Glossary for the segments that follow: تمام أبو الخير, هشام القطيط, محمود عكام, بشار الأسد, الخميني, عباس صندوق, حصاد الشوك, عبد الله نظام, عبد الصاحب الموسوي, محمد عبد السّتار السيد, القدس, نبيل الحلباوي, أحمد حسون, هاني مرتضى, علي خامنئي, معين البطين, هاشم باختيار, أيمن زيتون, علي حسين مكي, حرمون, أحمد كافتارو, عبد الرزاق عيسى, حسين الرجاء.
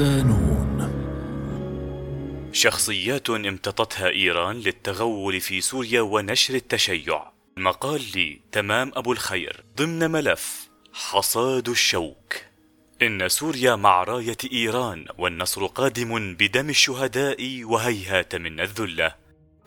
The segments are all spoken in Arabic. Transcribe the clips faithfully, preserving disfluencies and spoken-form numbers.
ودانون. شخصيات امتطتها إيران للتغول في سوريا ونشر التشيع. مقال لي تمام أبو الخير ضمن ملف حصاد الشوك. إن سوريا مع راية إيران والنصر قادم بدم الشهداء وهيهات من الذلة.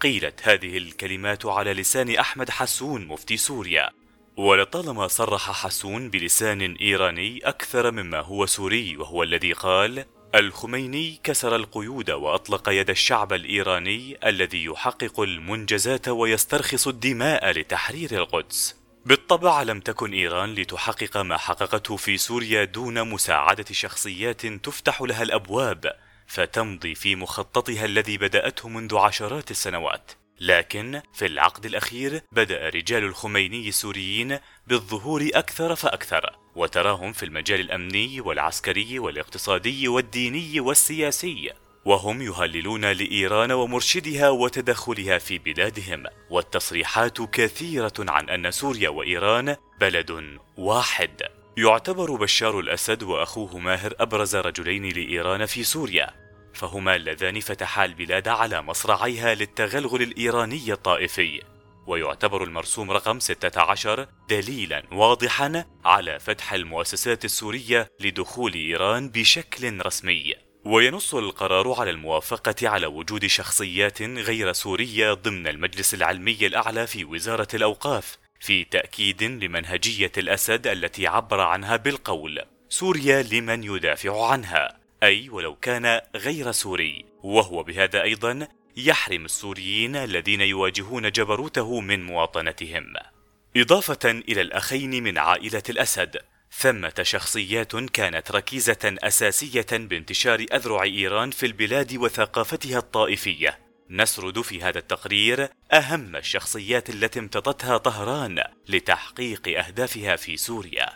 قيلت هذه الكلمات على لسان أحمد حسون مفتي سوريا، ولطالما صرح حسون بلسان إيراني أكثر مما هو سوري، وهو الذي قال: الخميني كسر القيود وأطلق يد الشعب الإيراني الذي يحقق المنجزات ويسترخص الدماء لتحرير القدس. بالطبع لم تكن إيران لتحقق ما حققته في سوريا دون مساعدة شخصيات تفتح لها الأبواب فتمضي في مخططها الذي بدأته منذ عشرات السنوات، لكن في العقد الأخير بدأ رجال الخميني السوريين بالظهور أكثر فأكثر، وتراهم في المجال الأمني والعسكري والاقتصادي والديني والسياسي، وهم يهللون لإيران ومرشدها وتدخلها في بلادهم. والتصريحات كثيرة عن أن سوريا وإيران بلد واحد. يعتبر بشار الأسد وأخوه ماهر أبرز رجلين لإيران في سوريا، فهما اللذان فتحا البلاد على مصراعيها للتغلغل الإيراني الطائفي، ويعتبر المرسوم رقم ستة عشر دليلا واضحا على فتح المؤسسات السورية لدخول إيران بشكل رسمي. وينص القرار على الموافقة على وجود شخصيات غير سورية ضمن المجلس العلمي الأعلى في وزارة الأوقاف، في تأكيد لمنهجية الأسد التي عبر عنها بالقول: سوريا لمن يدافع عنها، أي ولو كان غير سوري. وهو بهذا أيضا يحرم السوريين الذين يواجهون جبروته من مواطنتهم. إضافة إلى الأخين من عائلة الأسد، ثمة شخصيات كانت ركيزة أساسية بانتشار أذرع إيران في البلاد وثقافتها الطائفية. نسرد في هذا التقرير أهم الشخصيات التي امتطتها طهران لتحقيق أهدافها في سوريا.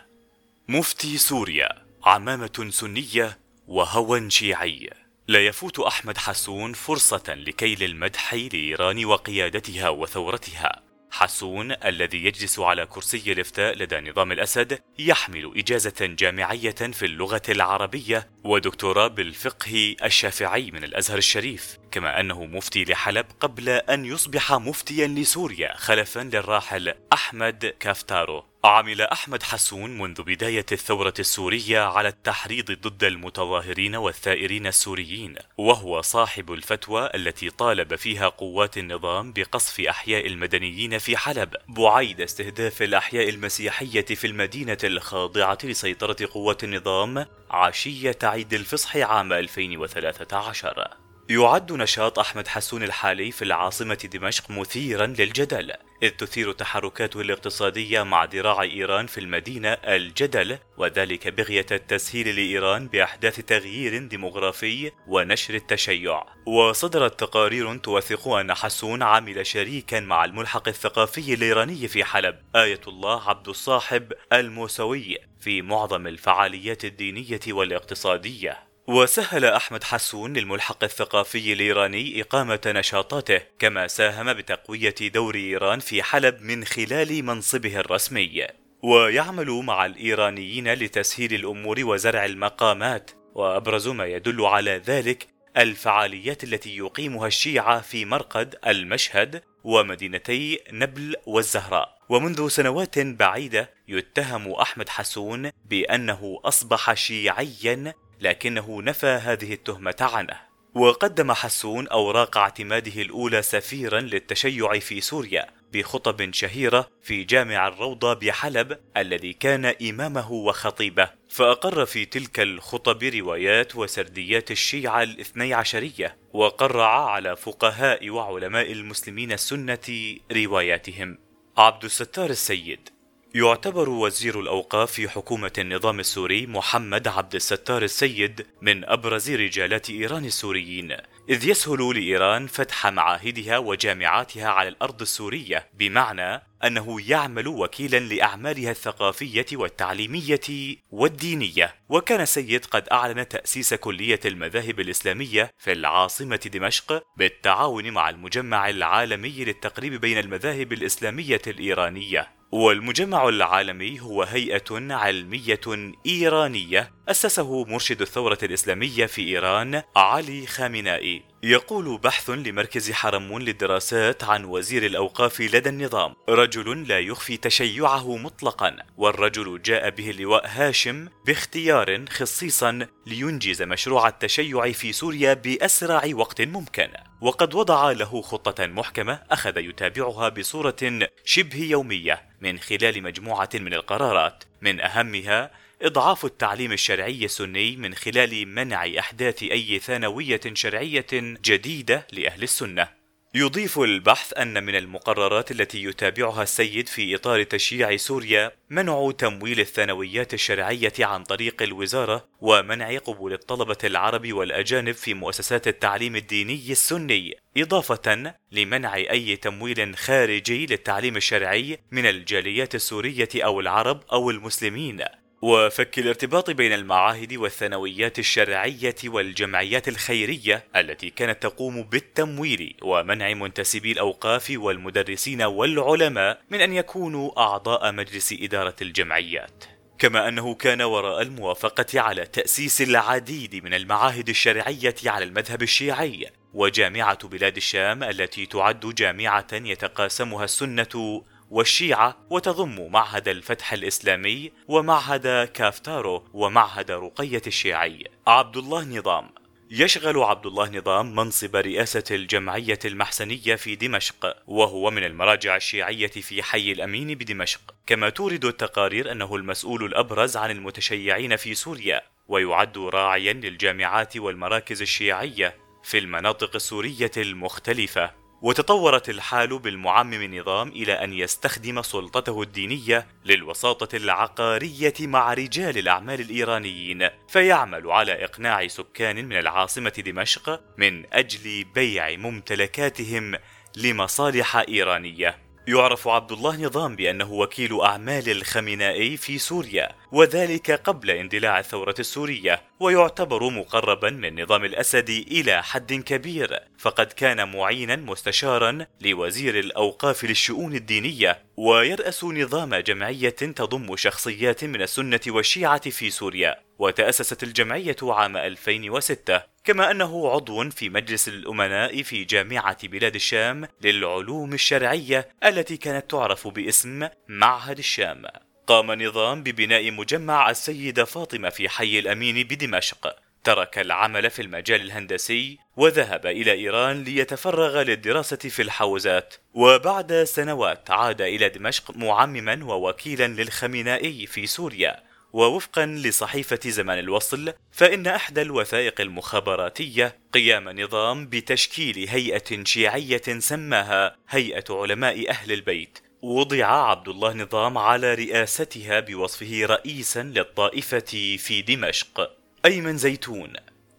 مفتي سوريا: عمامة سنية وهوى شيعي. لا يفوت أحمد حسون فرصة لكيل المدح لإيران وقيادتها وثورتها. حسون الذي يجلس على كرسي الافتاء لدى نظام الأسد يحمل إجازة جامعية في اللغة العربية ودكتوراه بالفقه الشافعي من الأزهر الشريف، كما أنه مفتي لحلب قبل أن يصبح مفتيا لسوريا خلفا للراحل أحمد كافتارو. عمل أحمد حسون منذ بداية الثورة السورية على التحريض ضد المتظاهرين والثائرين السوريين، وهو صاحب الفتوى التي طالب فيها قوات النظام بقصف أحياء المدنيين في حلب بعيد استهداف الأحياء المسيحية في المدينة الخاضعة لسيطرة قوات النظام عشية عيد الفصح عام ألفين وثلاثة عشر. يعد نشاط أحمد حسون الحالي في العاصمة دمشق مثيرا للجدل، إذ تثير تحركاته الاقتصادية مع ذراع إيران في المدينة الجدل، وذلك بغية التسهيل لإيران بإحداث تغيير ديموغرافي ونشر التشيع. وصدرت تقارير توثق أن حسون عمل شريكا مع الملحق الثقافي الإيراني في حلب آية الله عبد الصاحب الموسوي في معظم الفعاليات الدينية والاقتصادية. وسهل أحمد حسون للملحق الثقافي الإيراني إقامة نشاطاته، كما ساهم بتقوية دور إيران في حلب من خلال منصبه الرسمي، ويعمل مع الإيرانيين لتسهيل الأمور وزرع المقامات. وأبرز ما يدل على ذلك الفعاليات التي يقيمها الشيعة في مرقد المشهد ومدينتي نبل والزهراء. ومنذ سنوات بعيدة يتهم أحمد حسون بأنه أصبح شيعياً، لكنه نفى هذه التهمة عنه. وقدم حسون أوراق اعتماده الأولى سفيرا للتشيع في سوريا بخطب شهيرة في جامع الروضة بحلب الذي كان إمامه وخطيبه، فأقر في تلك الخطب روايات وسرديات الشيعة الاثني عشرية، وقرع على فقهاء وعلماء المسلمين السنة رواياتهم. عبد السّتار السيد: يعتبر وزير الأوقاف في حكومة النظام السوري محمد عبد السّتار السيد من أبرز رجالات إيران السوريين، إذ يسهل لإيران فتح معاهدها وجامعاتها على الأرض السورية، بمعنى أنه يعمل وكيلا لأعمالها الثقافية والتعليمية والدينية. وكان السيد قد أعلن تأسيس كلية المذاهب الإسلامية في العاصمة دمشق بالتعاون مع المجمع العالمي للتقريب بين المذاهب الإسلامية الإيرانية. والمجمع العالمي هو هيئة علمية إيرانية أسسه مرشد الثورة الإسلامية في إيران علي خامنئي. يقول بحث لمركز حرم للدراسات عن وزير الأوقاف لدى النظام: رجل لا يخفي تشيعه مطلقا، والرجل جاء به اللواء هاشم باختيار خصيصا لينجز مشروع التشيع في سوريا بأسرع وقت ممكن، وقد وضع له خطة محكمة أخذ يتابعها بصورة شبه يومية من خلال مجموعة من القرارات، من أهمها إضعاف التعليم الشرعي السني من خلال منع أحداث أي ثانوية شرعية جديدة لأهل السنة. يضيف البحث أن من المقررات التي يتابعها السيد في إطار تشييع سوريا منع تمويل الثانويات الشرعية عن طريق الوزارة، ومنع قبول الطلبة العرب والأجانب في مؤسسات التعليم الديني السني، إضافة لمنع أي تمويل خارجي للتعليم الشرعي من الجاليات السورية أو العرب أو المسلمين، وفك الارتباط بين المعاهد والثانويات الشرعية والجمعيات الخيرية التي كانت تقوم بالتمويل، ومنع منتسبي الأوقاف والمدرسين والعلماء من أن يكونوا أعضاء مجلس إدارة الجمعيات. كما أنه كان وراء الموافقة على تأسيس العديد من المعاهد الشرعية على المذهب الشيعي، وجامعة بلاد الشام التي تعد جامعة يتقاسمها السنة والشيعة وتضم معهد الفتح الإسلامي ومعهد كافتارو ومعهد رقية الشيعي. عبد الله نظام: يشغل عبد الله نظام منصب رئاسة الجمعية المحسنية في دمشق، وهو من المراجع الشيعية في حي الأمين بدمشق، كما تورد التقارير أنه المسؤول الأبرز عن المتشيعين في سوريا، ويعد راعيا للجامعات والمراكز الشيعية في المناطق السورية المختلفة. وتطورت الحال بالمعمم نظام إلى أن يستخدم سلطته الدينية للوساطة العقارية مع رجال الأعمال الإيرانيين، فيعمل على إقناع سكان من العاصمة دمشق من أجل بيع ممتلكاتهم لمصالح إيرانية. يعرف عبد الله نظام بأنه وكيل أعمال الخامنئي في سوريا، وذلك قبل اندلاع الثورة السورية، ويعتبر مقربا من نظام الأسد إلى حد كبير، فقد كان معينا مستشارا لوزير الأوقاف للشؤون الدينية، ويرأس نظام جمعية تضم شخصيات من السنة والشيعة في سوريا، وتأسست الجمعية عام ألفين وستة، كما أنه عضو في مجلس الأمناء في جامعة بلاد الشام للعلوم الشرعية التي كانت تعرف باسم معهد الشام. قام نظام ببناء مجمع السيدة فاطمة في حي الأمين بدمشق، ترك العمل في المجال الهندسي وذهب إلى إيران ليتفرغ للدراسة في الحوزات، وبعد سنوات عاد إلى دمشق معمما ووكيلا للخامنئي في سوريا. ووفقا لصحيفة زمان الوصل فإن أحدى الوثائق المخابراتية قيام نظام بتشكيل هيئة شيعية سماها هيئة علماء أهل البيت، وضع عبد الله نظام على رئاستها بوصفه رئيسا للطائفة في دمشق. أيمن زيتون: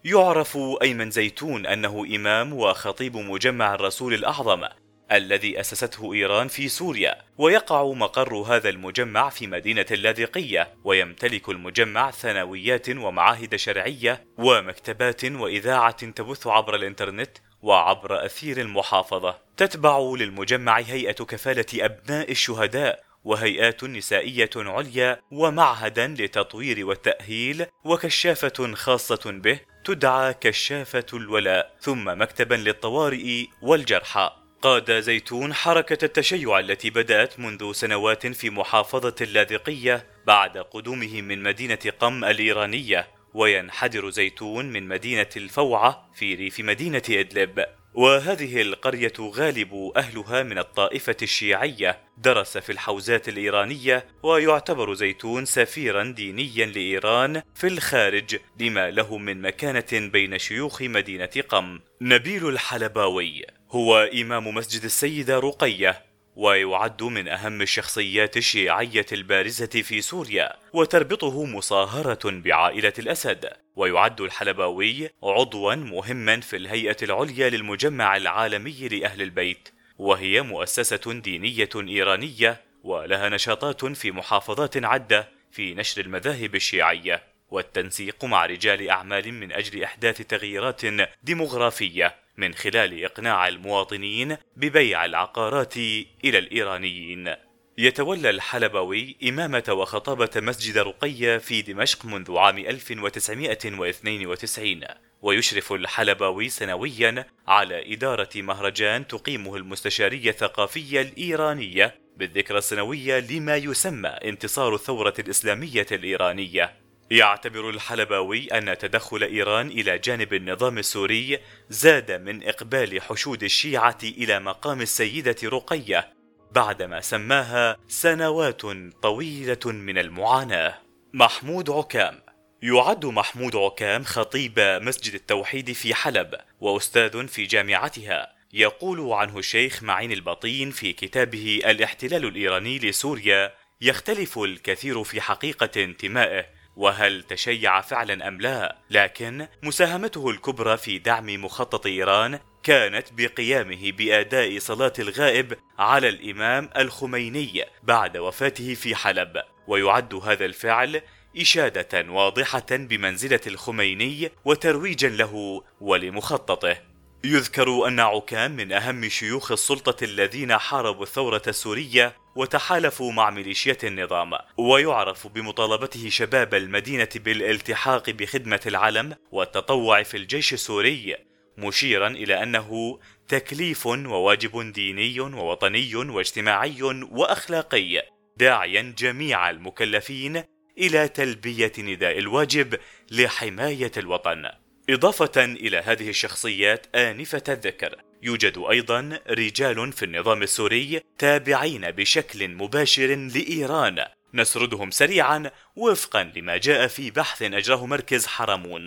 يعرف أيمن زيتون أنه إمام وخطيب مجمع الرسول الأعظم الذي أسسته إيران في سوريا، ويقع مقر هذا المجمع في مدينة اللاذقية، ويمتلك المجمع ثانويات ومعاهد شرعية ومكتبات وإذاعة تبث عبر الإنترنت وعبر أثير المحافظة. تتبع للمجمع هيئة كفالة أبناء الشهداء، وهيئات نسائية عليا، ومعهدا لتطوير والتأهيل، وكشافة خاصة به تدعى كشافة الولاء، ثم مكتبا للطوارئ والجرحى. قاد زيتون حركة التشيع التي بدأت منذ سنوات في محافظة اللاذقية بعد قدومه من مدينة قم الإيرانية، وينحدر زيتون من مدينة الفوعة في ريف مدينة إدلب، وهذه القرية غالب أهلها من الطائفة الشيعية. درس في الحوزات الإيرانية، ويعتبر زيتون سفيرا دينيا لإيران في الخارج لما له من مكانة بين شيوخ مدينة قم. نبيل الحلباوي هو إمام مسجد السيدة رقية، ويعد من أهم الشخصيات الشيعية البارزة في سوريا، وتربطه مصاهرة بعائلة الأسد، ويعد الحلباوي عضوا مهما في الهيئة العليا للمجمع العالمي لأهل البيت، وهي مؤسسة دينية إيرانية ولها نشاطات في محافظات عدة في نشر المذاهب الشيعية والتنسيق مع رجال أعمال من أجل إحداث تغييرات ديمغرافية من خلال إقناع المواطنين ببيع العقارات إلى الإيرانيين. يتولى الحلبوي إمامة وخطابة مسجد رقية في دمشق منذ عام ألف وتسعمائة واثنين وتسعين، ويشرف الحلبوي سنويا على إدارة مهرجان تقيمه المستشارية الثقافية الإيرانية بالذكرى السنوية لما يسمى انتصار الثورة الإسلامية الإيرانية. يعتبر الحلباوي أن تدخل إيران إلى جانب النظام السوري زاد من إقبال حشود الشيعة إلى مقام السيدة رقية بعدما سماها سنوات طويلة من المعاناة. محمود عكام. يعد محمود عكام خطيب مسجد التوحيد في حلب وأستاذ في جامعتها. يقول عنه الشيخ معين البطين في كتابه الاحتلال الإيراني لسوريا: يختلف الكثير في حقيقة انتمائه وهل تشيع فعلا أم لا، لكن مساهمته الكبرى في دعم مخطط إيران كانت بقيامه بأداء صلاة الغائب على الإمام الخميني بعد وفاته في حلب، ويعد هذا الفعل إشادة واضحة بمنزلة الخميني وترويجا له ولمخططه. يذكر أن عكام من أهم شيوخ السلطة الذين حاربوا الثورة السورية وتحالفوا مع ميليشيات النظام، ويعرف بمطالبته شباب المدينة بالالتحاق بخدمة العلم والتطوع في الجيش السوري، مشيرا إلى أنه تكليف وواجب ديني ووطني واجتماعي وأخلاقي، داعيا جميع المكلفين إلى تلبية نداء الواجب لحماية الوطن. إضافة إلى هذه الشخصيات آنفة الذكر، يوجد أيضا رجال في النظام السوري تابعين بشكل مباشر لإيران، نسردهم سريعا وفقا لما جاء في بحث أجراه مركز حرمون.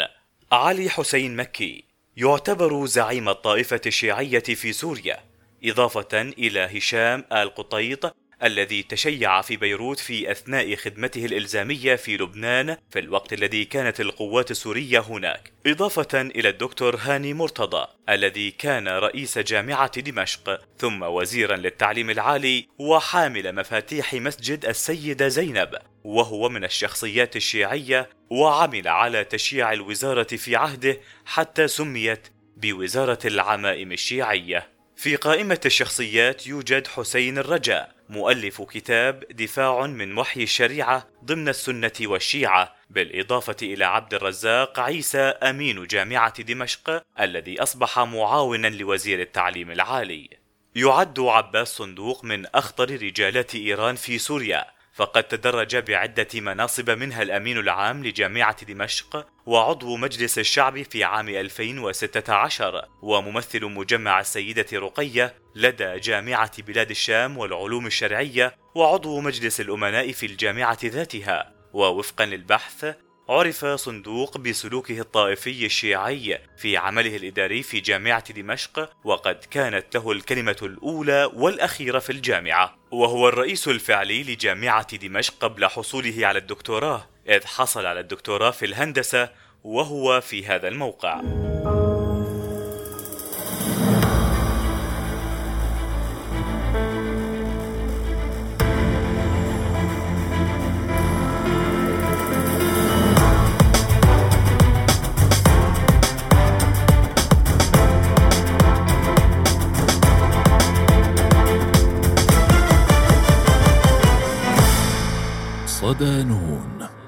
علي حسين مكي يعتبر زعيم الطائفة الشيعية في سوريا، إضافة إلى هشام القطيط الذي تشيع في بيروت في أثناء خدمته الإلزامية في لبنان في الوقت الذي كانت القوات السورية هناك، إضافة إلى الدكتور هاني مرتضى الذي كان رئيس جامعة دمشق ثم وزيرا للتعليم العالي وحامل مفاتيح مسجد السيدة زينب، وهو من الشخصيات الشيعية وعمل على تشييع الوزارة في عهده حتى سميت بوزارة العمائم الشيعية. في قائمة الشخصيات يوجد حسين الرجاء، مؤلف كتاب دفاع من وحي الشريعة ضمن السنة والشيعة، بالإضافة إلى عبد الرزاق عيسى أمين جامعة دمشق الذي أصبح معاونا لوزير التعليم العالي. يعد عباس صندوق من أخطر رجالات إيران في سوريا، فقد تدرج بعدة مناصب منها الأمين العام لجامعة دمشق وعضو مجلس الشعب في عام ألفين وستة عشر وممثل مجمع السيدة رقية لدى جامعة بلاد الشام والعلوم الشرعية وعضو مجلس الأمناء في الجامعة ذاتها. ووفقا للبحث عرف صندوق بسلوكه الطائفي الشيعي في عمله الإداري في جامعة دمشق، وقد كانت له الكلمة الأولى والأخيرة في الجامعة، وهو الرئيس الفعلي لجامعة دمشق قبل حصوله على الدكتوراه، إذ حصل على الدكتوراه في الهندسة وهو في هذا الموقع. صدى نون.